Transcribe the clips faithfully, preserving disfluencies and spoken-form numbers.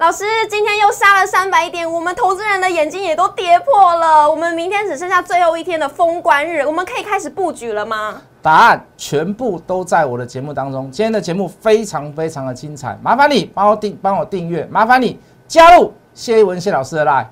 老师，今天又杀了三百点，我们投资人的眼睛也都跌破了。我们明天只剩下最后一天的封关日，我们可以开始布局了吗？答案全部都在我的节目当中。今天的节目非常非常的精彩，麻烦你帮我订帮我订阅，麻烦你加入谢一文谢老师的 Light。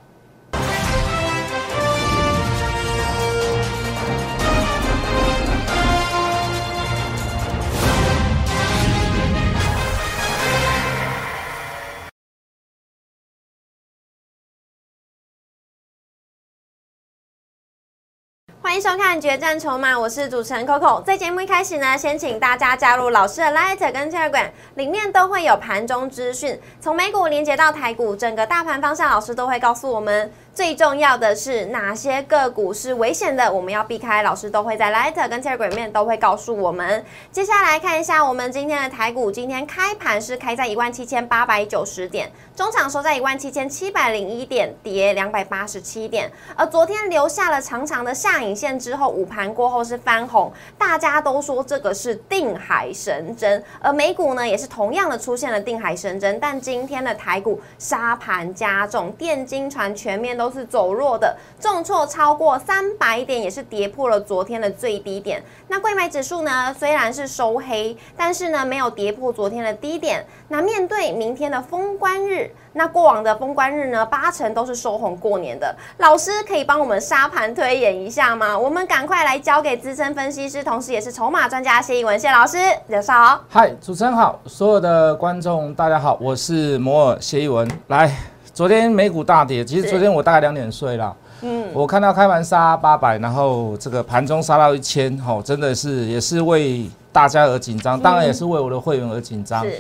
欢迎收看《决战筹码》，我是主持人 Coco。在节目一开始呢，先请大家加入老师的 Light 跟 Telegram， 里面都会有盘中资讯，从美股连接到台股，整个大盘方向老师都会告诉我们。最重要的是哪些个股是危险的，我们要避开，老师都会在 Light 跟 Telegram 里面都会告诉我们。接下来看一下我们今天的台股，今天开盘是开在一万七千八百九十点，中场收在一万七千七百零一点，跌两百八十七点。而昨天留下了长长的下影线之后，午盘过后是翻红，大家都说这个是定海神针。而美股呢也是同样的出现了定海神针，但今天的台股杀盘加重，电金船全面都都是走弱的，重挫超过三百点，也是跌破了昨天的最低点。那柜买指数呢，虽然是收黑，但是呢没有跌破昨天的低点。那面对明天的封关日，那过往的封关日呢，八成都是收红过年的。老师可以帮我们沙盘推演一下吗？我们赶快来交给资深分析师，同时也是筹码专家谢一文谢老师，早上好。嗨，主持人好，所有的观众大家好，我是摩尔谢一文来。昨天美股大跌，其实昨天我大概两点睡啦。嗯，我看到开盘杀八百，然后这个盘中杀到一千，吼，真的是也是为大家而紧张，当然也是为我的会员而紧张。是，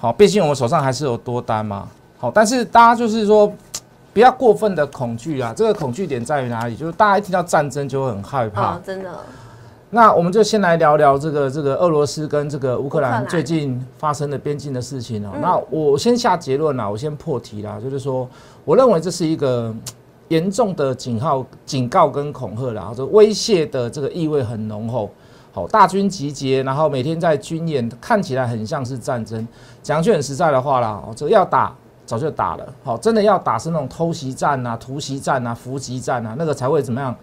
好，毕竟我们手上还是有多单嘛。好，但是大家就是说不要过分的恐惧啊，这个恐惧点在于哪里？就是大家一听到战争就会很害怕，哦、真的。那我们就先来聊聊这个这个俄罗斯跟这个乌克兰最近发生的边境的事情哦、喔。那我先下结论啦，我先破题啦，就是说，我认为这是一个严重的警号、警告跟恐吓啦，这威胁的这个意味很浓厚。好，大军集结，然后每天在军演，看起来很像是战争。讲句很实在的话啦，这要打早就打了。好，真的要打是那种偷袭战啊、突袭战啊、伏击战啊，那个才会怎么样？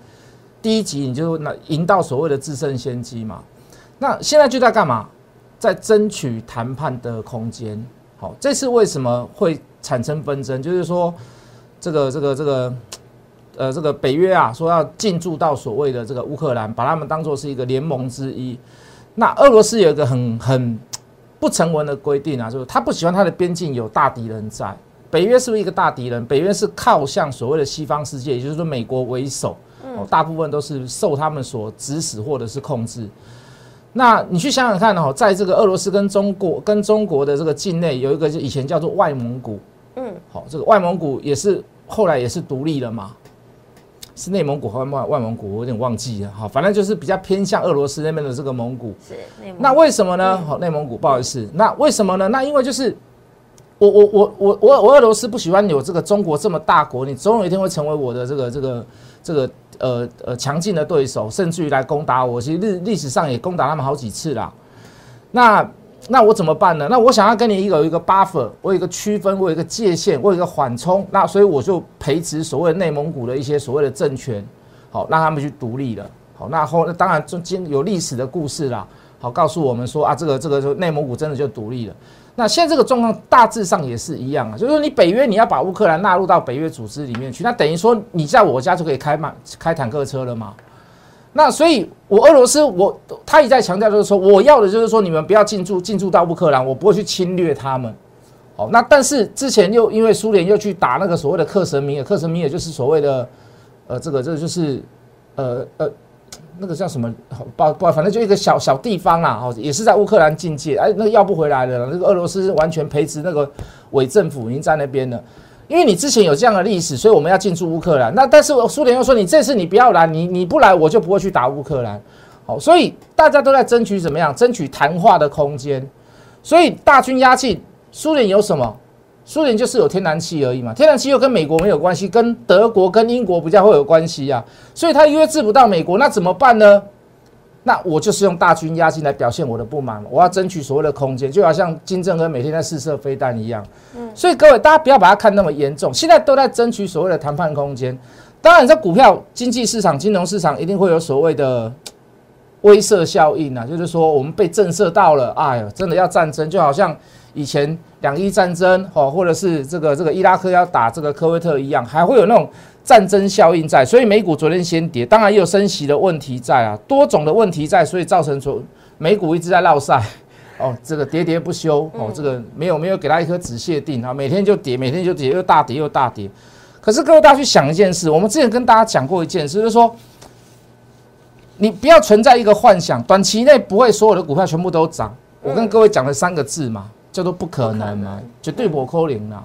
第一集你就赢到所谓的制胜先机嘛，那现在就在干嘛？在争取谈判的空间。好，这次为什么会产生纷争？就是说，这个这个这个，呃，这个北约啊，说要进驻到所谓的这个乌克兰，把他们当作是一个联盟之一。那俄罗斯有一个很很不成文的规定啊，就是他不喜欢他的边境有大敌人在。北约是不是一个大敌人？北约是靠向所谓的西方世界，也就是说美国为首。哦、大部分都是受他们所指使或者是控制。那你去想想看、哦、在这个俄罗斯跟中国跟中国的这个境内有一个以前叫做外蒙古，嗯，好、哦，这个外蒙古也是后来也是独立了嘛，是内蒙古和外蒙古，我有点忘记了，好、哦，反正就是比较偏向俄罗斯那边的这个蒙古。是内蒙古。那为什么呢？好、嗯，内、哦、蒙古，不好意思，那为什么呢？那因为就是。我我我我我我俄罗斯不喜欢有这个中国这么大国，你总有一天会成为我的这个这个这个呃呃强劲的对手，甚至于来攻打我。其实历历史上也攻打他们好几次啦。那那我怎么办呢？那我想要跟你有一个 buffer， 我有一个区分，我有一个界限，我有一个缓冲。那所以我就培植所谓内蒙古的一些所谓的政权，好让他们去独立了。好，那后当然中间有历史的故事啦。好，告诉我们说啊，这个这个内蒙古真的就独立了。那现在这个状况大致上也是一样啊，就是说你北约你要把乌克兰纳入到北约组织里面去，那等于说你在我家就可以开开坦克车了嘛。那所以，我俄罗斯我他一再强调就是说，我要的就是说你们不要进驻进驻到乌克兰，我不会去侵略他们。好，那但是之前又因为苏联又去打那个所谓的克什米尔，克什米尔就是所谓的呃这个这个就是呃呃。那个叫什么？不不，反正就一个小小地方啦，也是在乌克兰境界。哎，那个要不回来了，那个俄罗斯完全培植那个伪政府已经在那边了。因为你之前有这样的历史，所以我们要进驻乌克兰。那但是苏联又说，你这次你不要来，你你不来，我就不会去打乌克兰。好，所以大家都在争取怎么样？争取谈话的空间。所以大军压境，苏联有什么？苏联就是有天然气而已嘛，天然气又跟美国没有关系，跟德国、跟英国比较会有关系啊，所以他约制不到美国，那怎么办呢？那我就是用大军压境来表现我的不满，我要争取所谓的空间，就好像金正恩每天在试射飞弹一样。嗯，所以各位大家不要把它看那么严重，现在都在争取所谓的谈判空间。当然，在股票、经济市场、金融市场一定会有所谓的威慑效应啊，就是说我们被震慑到了，哎呀，真的要战争，就好像以前两伊战争哦，或者是这个这个伊拉克要打这个科威特一样，还会有那种战争效应在，所以美股昨天先跌，当然也有升息的问题在啊，多种的问题在，所以造成说美股一直在落赛哦，这个跌跌不休哦，这个没有没有给它一颗止泻定啊，每天就跌，每天就跌，又大跌又大跌。可是各位大家去想一件事，我们之前跟大家讲过一件事，就是说，你不要存在一个幻想，短期内不会所有的股票全部都涨。我跟各位讲了三个字嘛，叫做不可能嘛，绝对不可能啦。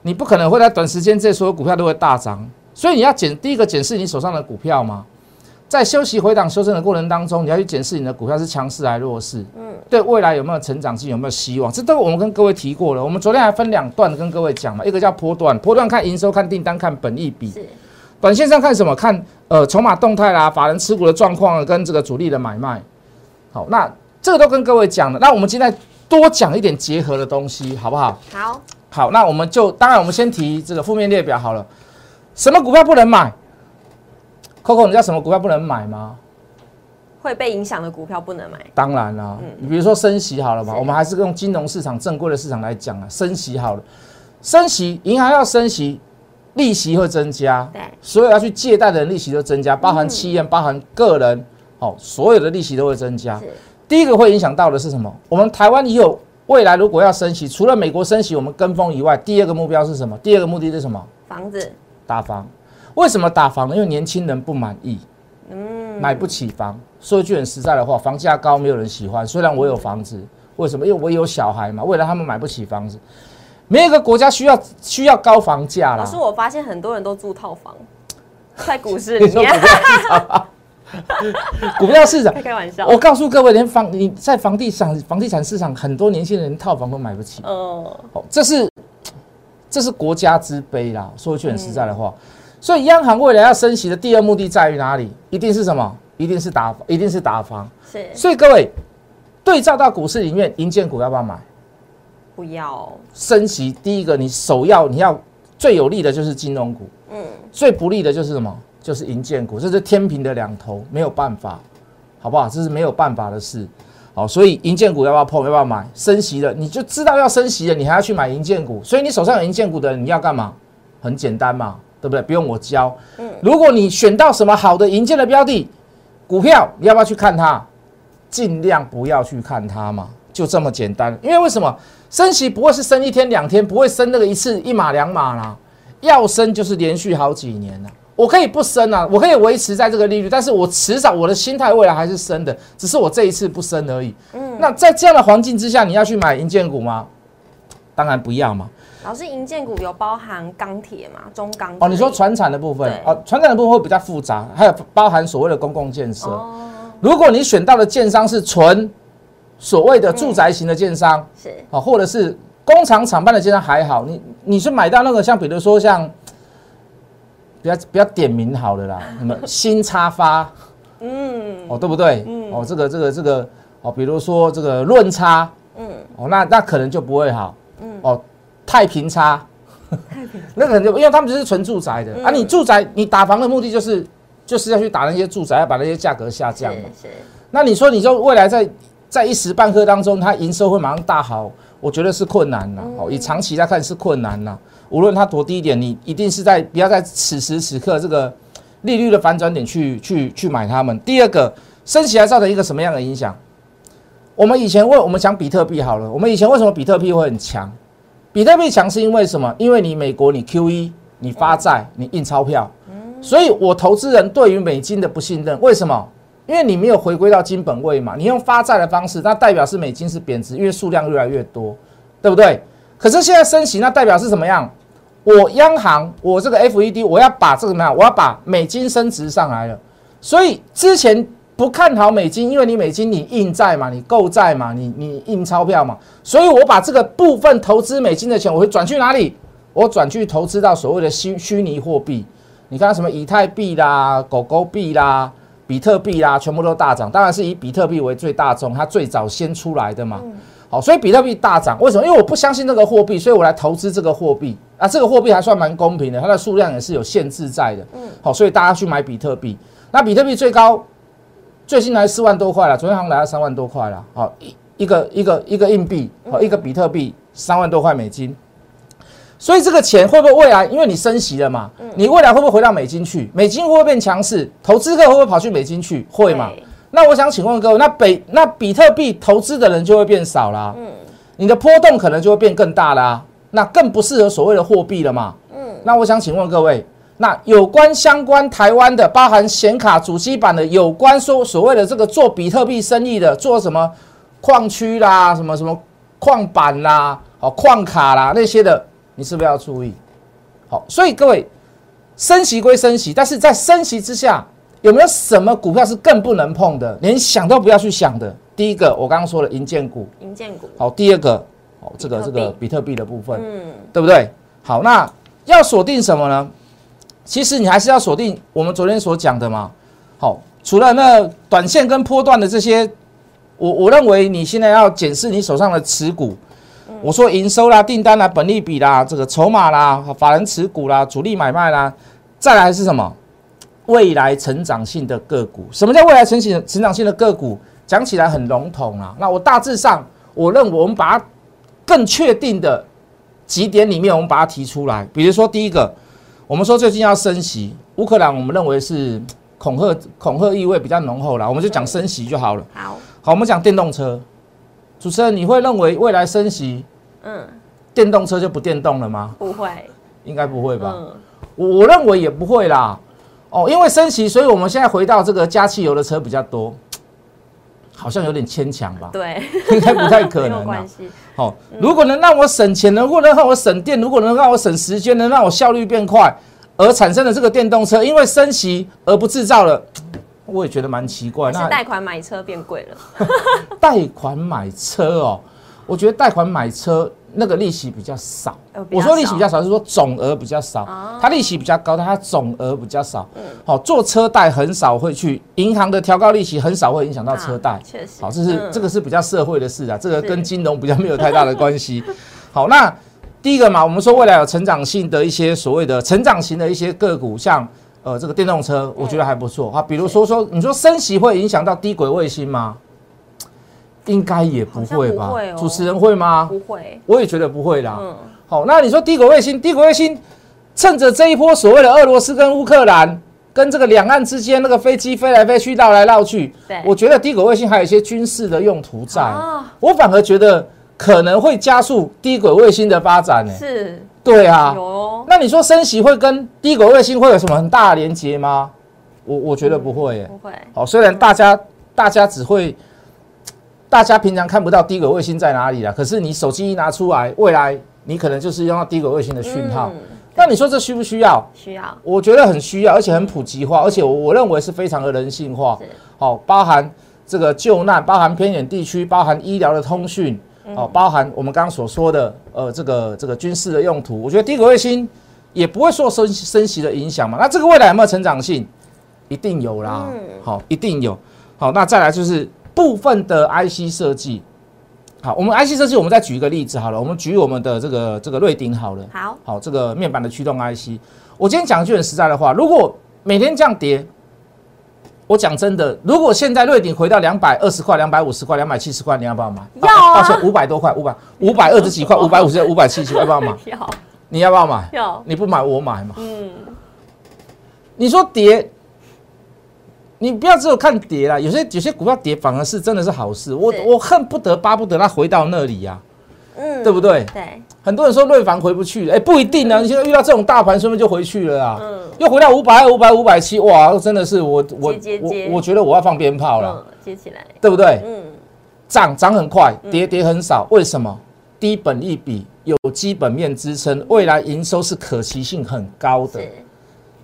你不可能会在短时间之内所有股票都会大涨，所以你要检第一个检视你手上的股票嘛，在休息回档修正的过程当中，你要去检视你的股票是强势还是弱势，嗯，对未来有没有成长性，有没有希望，这都我们跟各位提过了。我们昨天还分两段跟各位讲嘛，一个叫波段，波段看营收、看订单、看本益比。短线上看什么？看呃筹码动态啦、法人持股的状况跟这个主力的买卖。好，那这个都跟各位讲了。那我们今天多讲一点结合的东西，好不好？好。好，那我们就当然我们先提这个负面列表好了。什么股票不能买 ？Coco， 你知道什么股票不能买吗？会被影响的股票不能买。当然啦、啊，嗯、你比如说升息好了嘛，我们还是用金融市场正规的市场来讲啊，升息好了，升息银行要升息。利息会增加，所有要去借贷的人利息都增加，包含企业、嗯、包含个人、哦，所有的利息都会增加。第一个会影响到的是什么？我们台湾也有未来如果要升息，除了美国升息我们跟风以外，第二个目标是什么？第二个目的是什么？房子，打房。为什么打房呢？因为年轻人不满意，嗯、买不起房。说一句很实在的话，房价高没有人喜欢。虽然我有房子，为什么？因为我有小孩嘛，未来他们买不起房子。没有一个国家需要需要高房价啦。可是我发现很多人都住套房，在股市里面。股票市场，开玩笑。我告诉各位，连房你在房地产房地产市场，很多年轻人套房都买不起。哦，这是这是国家之悲啦。说一句很实在的话，嗯、所以央行未来要升息的第二目的在于哪里？一定是什么？一定是打，一定是打房。是。所以各位对照到股市里面，银建股要不要买？不要升息，第一个你首要你要最有利的就是金融股，嗯，最不利的就是什么？就是营建股，这是天平的两头，没有办法，好不好？这是没有办法的事，好，所以营建股要不要碰？要不要买？升息了，你就知道要升息了，你还要去买营建股，所以你手上有营建股的人，你要干嘛？很简单嘛，对不对？不用我教，嗯，如果你选到什么好的营建的标的股票，你要不要去看它？尽量不要去看它嘛。就这么简单，因为为什么升息不会是升一天两天，不会升那个一次一码两码啦，要升就是连续好几年啦。我可以不升啊，我可以维持在这个利率，但是我迟早我的心态未来还是升的，只是我这一次不升而已。嗯，那在这样的环境之下，你要去买营建股吗？当然不要嘛。老师，营建股有包含钢铁嘛？中钢哦，你说传产的部分哦，传产的部分会比较复杂，还有包含所谓的公共建设。哦，如果你选到的建商是纯所谓的住宅型的建商，嗯、是、啊、或者是工厂厂办的建商还好，你你是买到那个像比如说像，不要不要点名好了啦，什么新插发，嗯，哦对不对？嗯，哦这个这个这个哦，比如说这个润差，嗯，哦那那可能就不会好，嗯，哦太平差，太平那可能就因为他们就是纯住宅的、嗯、啊，你住宅你打房的目的就是就是要去打那些住宅，要把那些价格下降嘛，是是。那你说你就未来在在一时半刻当中，它营收会马上大好，我觉得是困难啦。哦，以长期来看是困难啦。无论它多低一点，你一定是在不要在此时此刻这个利率的反转点去去去买它们。第二个，升息还造成一个什么样的影响？我们以前为我们讲比特币好了，我们以前为什么比特币会很强？比特币强是因为什么？因为你美国你 Q E， 你发债，你印钞票，所以我投资人对于美金的不信任，为什么？因为你没有回归到金本位嘛，你用发债的方式，那代表是美金是贬值，因为数量越来越多，对不对？可是现在升息，那代表是怎么样？我央行，我这个 F E D， 我要把这个什么样？我要把美金升值上来了。所以之前不看好美金，因为你美金你印债嘛，你购债嘛，你你印钞票嘛，所以我把这个部分投资美金的钱，我会转去哪里？我转去投资到所谓的虚虚拟货币，你看什么以太币啦、狗狗币啦。比特币啦、啊，全部都大涨。当然是以比特币为最大宗，它最早先出来的嘛。嗯、好，所以比特币大涨，为什么？因为我不相信那个货币，所以我来投资这个货币。啊，这个货币还算蛮公平的，它的数量也是有限制在的。嗯、好，所以大家去买比特币。那比特币最高，最新来四万多块了，昨天好像来到三万多块了。好，一一个一个一个硬币，好，一个比特币三万多块美金。所以这个钱会不会未来，因为你升息了嘛，你未来会不会回到美金去？美金会不会变强势？投资客会不会跑去美金去？会嘛？那我想请问各位，那北那比特币投资的人就会变少啦，你的波动可能就会变更大啦，那更不适合所谓的货币了嘛。那我想请问各位，那有关相关台湾的，包含显卡主机板的，有关说所谓的这个做比特币生意的，做什么矿区啦，什么什么矿板啦，哦，矿卡啦那些的。你是不是要注意？好，所以各位，升息归升息，但是在升息之下，有没有什么股票是更不能碰的，连想都不要去想的？第一个，我刚刚说了银建股，银建股。好，第二个，好，这个这个比特币的部分，嗯，对不对？好，那要锁定什么呢？其实你还是要锁定我们昨天所讲的嘛。好，除了那短线跟波段的这些，我我认为你现在要检视你手上的持股。我说营收啦、订单啦、本利比啦、这个筹码啦、法人持股啦、主力买卖啦，再来是什么？未来成长性的个股。什么叫未来成长成长性的个股？讲起来很笼统啊。那我大致上，我认为我们把它更确定的几点里面，我们把它提出来。比如说第一个，我们说最近要升息，乌克兰我们认为是恐吓恐吓意味比较浓厚啦，我们就讲升息就好了。好，好，我们讲电动车。主持人，你会认为未来升息，嗯，电动车就不电动了吗？不会，应该不会吧？嗯，我认为也不会啦。哦，因为升息，所以我们现在回到这个加汽油的车比较多，好像有点牵强吧？对，应该不太可能啦。没有关系。好，如果能让我省钱，如果能让我省电，如果能让我省时间，能让我效率变快，而产生的这个电动车，因为升息而不制造了。我也觉得蛮奇怪，那贷款买车变贵了。贷款买车哦，我觉得贷款买车那个利息比较少。呃、比较少我说利息比较少，是说总额比较少。哦、它利息比较高，但它总额比较少。嗯，好、哦，做车贷很少会去银行的调高利息，很少会影响到车贷。确、啊、实，好、哦，这是、嗯、这个是比较社会的事啊，这个跟金融比较没有太大的关系。好，那第一个嘛，我们说未来有成长性的一些所谓的成长型的一些个股，像。呃，这个电动车我觉得还不错啊。比如说说，你说升息会影响到低轨卫星吗？应该也不会吧？哦、主持人会吗？不会，我也觉得不会啦。嗯，好，那你说低轨卫星，低轨卫星趁着这一波所谓的俄罗斯跟乌克兰跟这个两岸之间那个飞机飞来飞去、绕来绕去，我觉得低轨卫星还有一些军事的用途在。哦、我反而觉得可能会加速低轨卫星的发展、欸。是。对啊，哦、那你说升息会跟低轨卫星会有什么很大的连结吗？我我觉得不会耶，嗯、不会。好、哦，虽然大家、嗯、大家只会，大家平常看不到低轨卫星在哪里啦，可是你手机一拿出来，未来你可能就是用到低轨卫星的讯号。嗯、那你说这需不需要？需要，我觉得很需要，而且很普及化，而且我我认为是非常的人性化。好、哦，包含这个救难，包含偏远地区，包含医疗的通讯。哦，包含我们刚刚所说的，呃，这个这个军事的用途，我觉得低轨卫星也不会受升升息的影响嘛。那这个未来有没有成长性？一定有啦，好、哦，一定有。好、哦，那再来就是部分的 I C 设计。好，我们 I C 设计，我们再举一个例子好了，我们举我们的这个这个瑞鼎好了。好，好，这个面板的驱动 I C， 我今天讲一句很实在的话，如果每天这样跌。我讲真的，如果现在瑞鼎回到两百二十块、两百五十块、两百七十块，你要不要买？要啊！抱歉，五百多块、五百五百二十几块、五百五十、五百七十，要不要买？要。你要不要买？要。你不买我买嘛。嗯。你说跌，你不要只有看跌啦，有些有些股票跌反而是真的是好事。我我恨不得巴不得它回到那里呀、啊，嗯，对不对？对。很多人说瑞凡回不去了，哎、欸，不一定啊！你现在遇到这种大盘，顺便就回去了啊，嗯、又回到五百二、五百、五百七，哇，真的是我我接接接我我觉得我要放鞭炮了，嗯、接起来，对不对？嗯，涨涨很快，跌跌很少，嗯、为什么？低本益比有基本面支撑，未来营收是可期性很高的，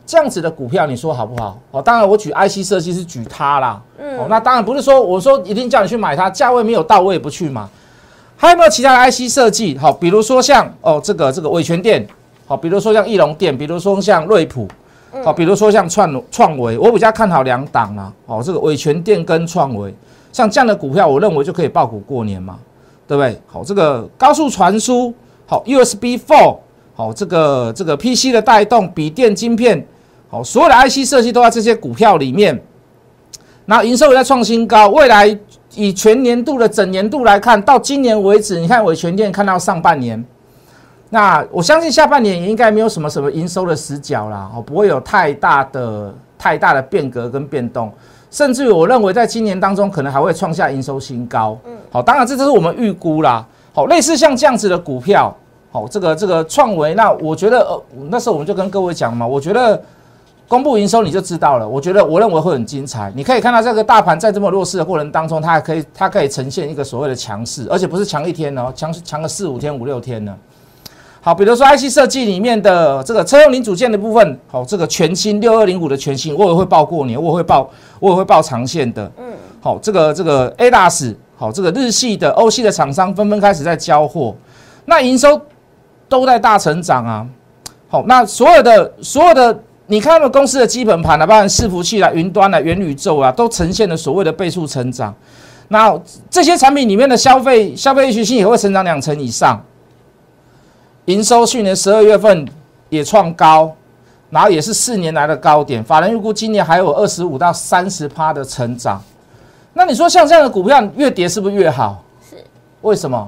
这样子的股票，你说好不好？哦，当然我举 I C 设计是举它啦，嗯、哦，那当然不是说我说一定叫你去买它，价位没有到我也不去嘛。还有没有其他的 I C 设计？好，比如说像哦这个这个伟全电，好，比如说像翼龙电，比如说像瑞普，好、哦，比如说像创创维，我比较看好两档啦、啊，哦，这个伟权电跟创维，像这样的股票，我认为就可以抱股过年嘛，对不对？好、哦，这个高速传输，好、哦、U S B 四， 好、哦，这个这个 P C 的带动，笔电晶片，好、哦，所有的 I C 设计都在这些股票里面。然后营收也在创新高，未来以全年度的整年度来看，到今年为止，你看伟权电看到上半年。那我相信下半年也应该没有什么什么营收的死角啦，哦，不会有太大的太大的变革跟变动，甚至于我认为在今年当中可能还会创下营收新高。嗯，好，当然这就是我们预估啦。好，类似像这样子的股票，好，这个这个创维，那我觉得呃那时候我们就跟各位讲嘛，我觉得公布营收你就知道了，我觉得我认为会很精彩。你可以看到这个大盘在这么弱势的过程当中，它还可以它可以呈现一个所谓的强势，而且不是强一天哦，强强个四五天五六天呢。好，比如说 I C 设计里面的这个车用零组件的部分，好、哦，这个全新六二零五的全新，我也会报过年，我也会报，我也会报长线的，嗯，好、哦，这个这个 A D A S， 好、哦，这个日系的、欧系的厂商纷纷开始在交货，那营收都在大成长啊，好、哦，那所有的所有的，你看他们公司的基本盘啊，包含伺服器啊、云端啊、元宇宙啊，都呈现了所谓的倍数成长，那这些产品里面的消费消费需求也会成长两成以上。营收去年十二月份也创高，然后也是四年来的高点。法人预估今年还有二十五到三十趴的成长。那你说像这样的股票越跌是不是越好？是。为什么？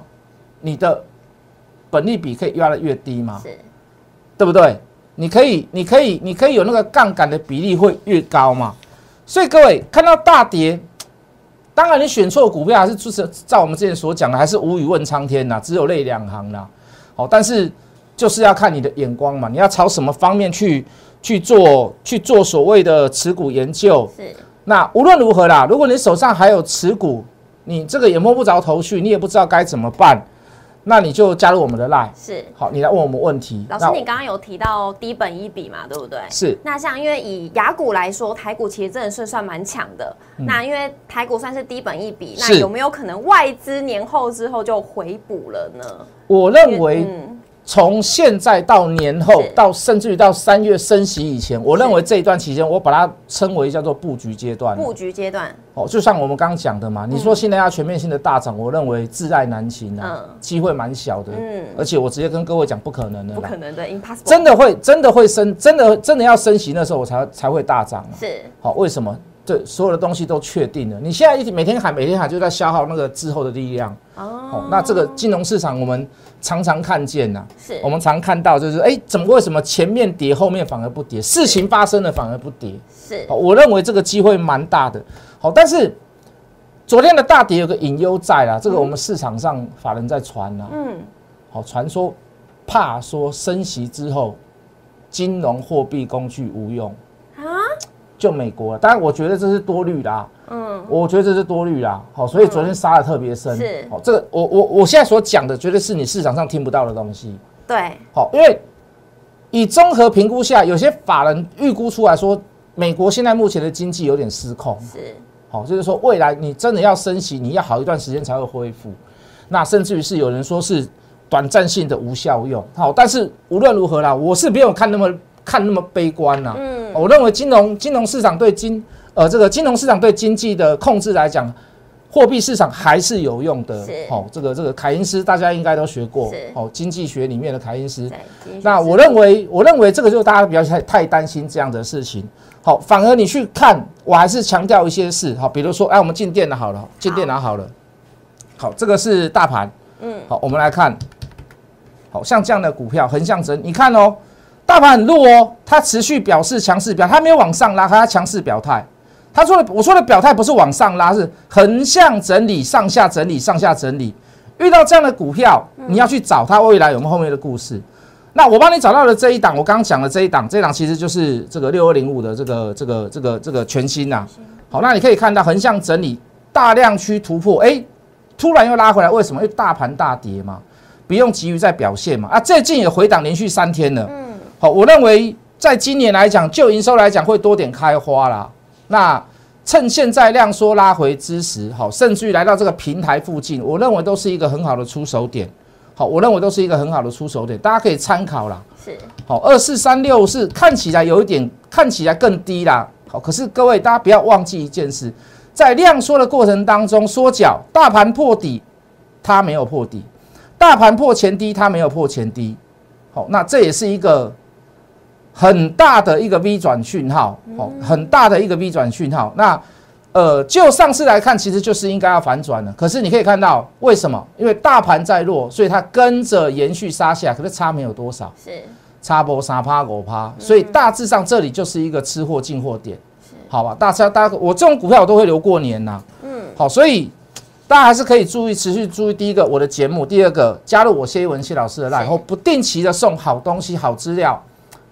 你的本利比可以压得越低嘛？是。对不对？你可以，你可以，你可以有那个杠杆的比例会越高嘛？所以各位看到大跌，当然你选错股票还是就是照我们之前所讲的，还是无语问苍天呐，只有泪两行啦。但是就是要看你的眼光嘛，你要朝什么方面去去做去做所谓的持股研究。是。那无论如何啦，如果你手上还有持股，你这个也摸不着头绪，你也不知道该怎么办，那你就加入我们的 Light。是。好，你来问我们问题。老师，你刚刚有提到低本益比嘛，对不对？是。那像因为以雅股来说，台股其实真的是算蛮强的。嗯、那因为台股算是低本益比，那有没有可能外资年后之后就回补了呢？我认为从现在到年后，到甚至于到三月升息以前，我认为这一段期间，我把它称为叫做布局阶段。布局阶段，哦，就像我们刚刚讲的嘛，你说现在要全面性的大涨，我认为挚爱难行啊，机会蛮小的。嗯，而且我直接跟各位讲，不可能的，不可能的 ，impossible。真的会，真的会升，真的真的要升息那时候，我才才会大涨。是，好，为什么？对，所有的东西都确定了。你现在一每天喊，每天喊，就在消耗那个滞后的力量。哦，哦，那这个金融市场我们常常看见呐、啊，是我们常看到就是，哎、欸，怎么为什么前面跌，后面反而不跌？事情发生了反而不跌。是，哦、我认为这个机会蛮大的。好、哦，但是昨天的大跌有个隐忧在啦，这个我们市场上法人在传啦、啊，嗯，好、哦，传说怕说升息之后，金融货币工具无用。就美国了，当然我觉得这是多虑啦，嗯，我觉得这是多虑啦，好、哦，所以昨天杀得特别深，嗯、是，好、哦，这个我我我现在所讲的绝对是你市场上听不到的东西，对，好、哦，因为以综合评估下，有些法人预估出来说，美国现在目前的经济有点失控，是，好、哦，就是说未来你真的要升息，你要好一段时间才会恢复，那甚至于是有人说是短暂性的无效用，好、哦，但是无论如何啦，我是没有看那么看那么悲观啦、啊。嗯，我认为金融金融市场对金呃这个金融市场对经济的控制来讲，货币市场还是有用的。好、哦，这个这个凯因斯大家应该都学过，好、哦，经济学里面的凯因斯。那我认为我认为这个就大家不要太太担心这样的事情。好、哦，反而你去看，我还是强调一些事。好、哦，比如说，哎、啊，我们进电脑好了，进电脑好了。好，这个是大盘。嗯。好，我们来看，好、哦、像这样的股票横向整，你看哦。大盘很弱哦，它持续表示强势表，它没有往上拉，它强势表态。他说的，我说的表态不是往上拉，是横向整理、上下整理、上下整理。遇到这样的股票，你要去找它未来有没有后面的故事。那我帮你找到了这一档，我刚刚讲的这一档，这一档其实就是这个六二零五的这个这个这个这个全新啊。好，那你可以看到横向整理，大量区突破，哎、欸，突然又拉回来，为什么？因为大盘大跌嘛，不用急于在表现嘛。啊，最近也回档连续三天了。嗯，好，我认为在今年来讲，就营收来讲会多点开花啦。那趁现在量缩拉回之时，好，甚至于来到这个平台附近，我认为都是一个很好的出手点。好，我认为都是一个很好的出手点，大家可以参考啦。是，好，二四三六是看起来有一点，看起来更低啦。好，可是各位大家不要忘记一件事，在量缩的过程当中缩脚，大盘破底它没有破底，大盘破前低它没有破前低。好，那这也是一个很大的一个 V 转讯号，哦，很大的一个 V 转讯号。那呃，就上市来看，其实就是应该要反转了。可是你可以看到，为什么？因为大盘在弱，所以它跟着延续杀下，可是差没有多少，是差不三趴五趴，所以大致上这里就是一个吃货进货点，好吧？大家大家，我这种股票我都会留过年呐、啊，嗯，好，所以大家还是可以注意，持续注意。第一个我的节目，第二个加入我谢一文谢老师的 LINE， 然后不定期的送好东西、好资料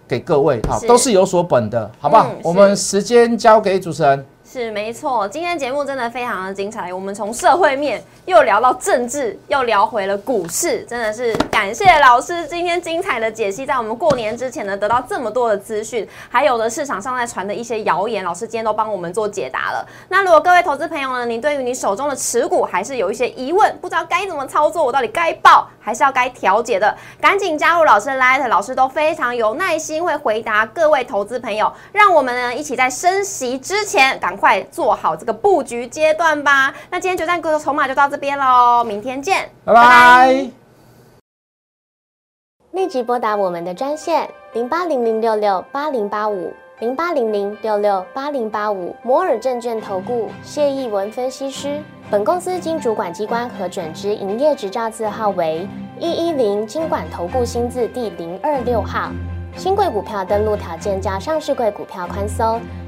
给各位，好，都是有所本的，好不好？嗯、我们时间交给主持人。是没错，今天节目真的非常的精彩，我们从社会面又聊到政治，又聊回了股市，真的是感谢老师今天精彩的解析，在我们过年之前呢得到这么多的资讯，还有的市场上在传的一些谣言，老师今天都帮我们做解答了。那如果各位投资朋友呢，你对于你手中的持股还是有一些疑问，不知道该怎么操作，我到底该报还是要该调节的，赶紧加入老师 Light， 老师都非常有耐心会回答各位投资朋友，让我们呢一起在升息之前赶快快做好这个布局阶段吧。那今天决战各个筹码就到这边喽，明天见，拜拜。立即拨打我们的专线零八零零六六八零八五零八零零六六八零八五摩尔证券投顾谢逸文分析师。本公司经主管机关核准之营业执照字号为一一零金管投顾新字第零二六号。新贵股票登录条件较上市贵股票宽松，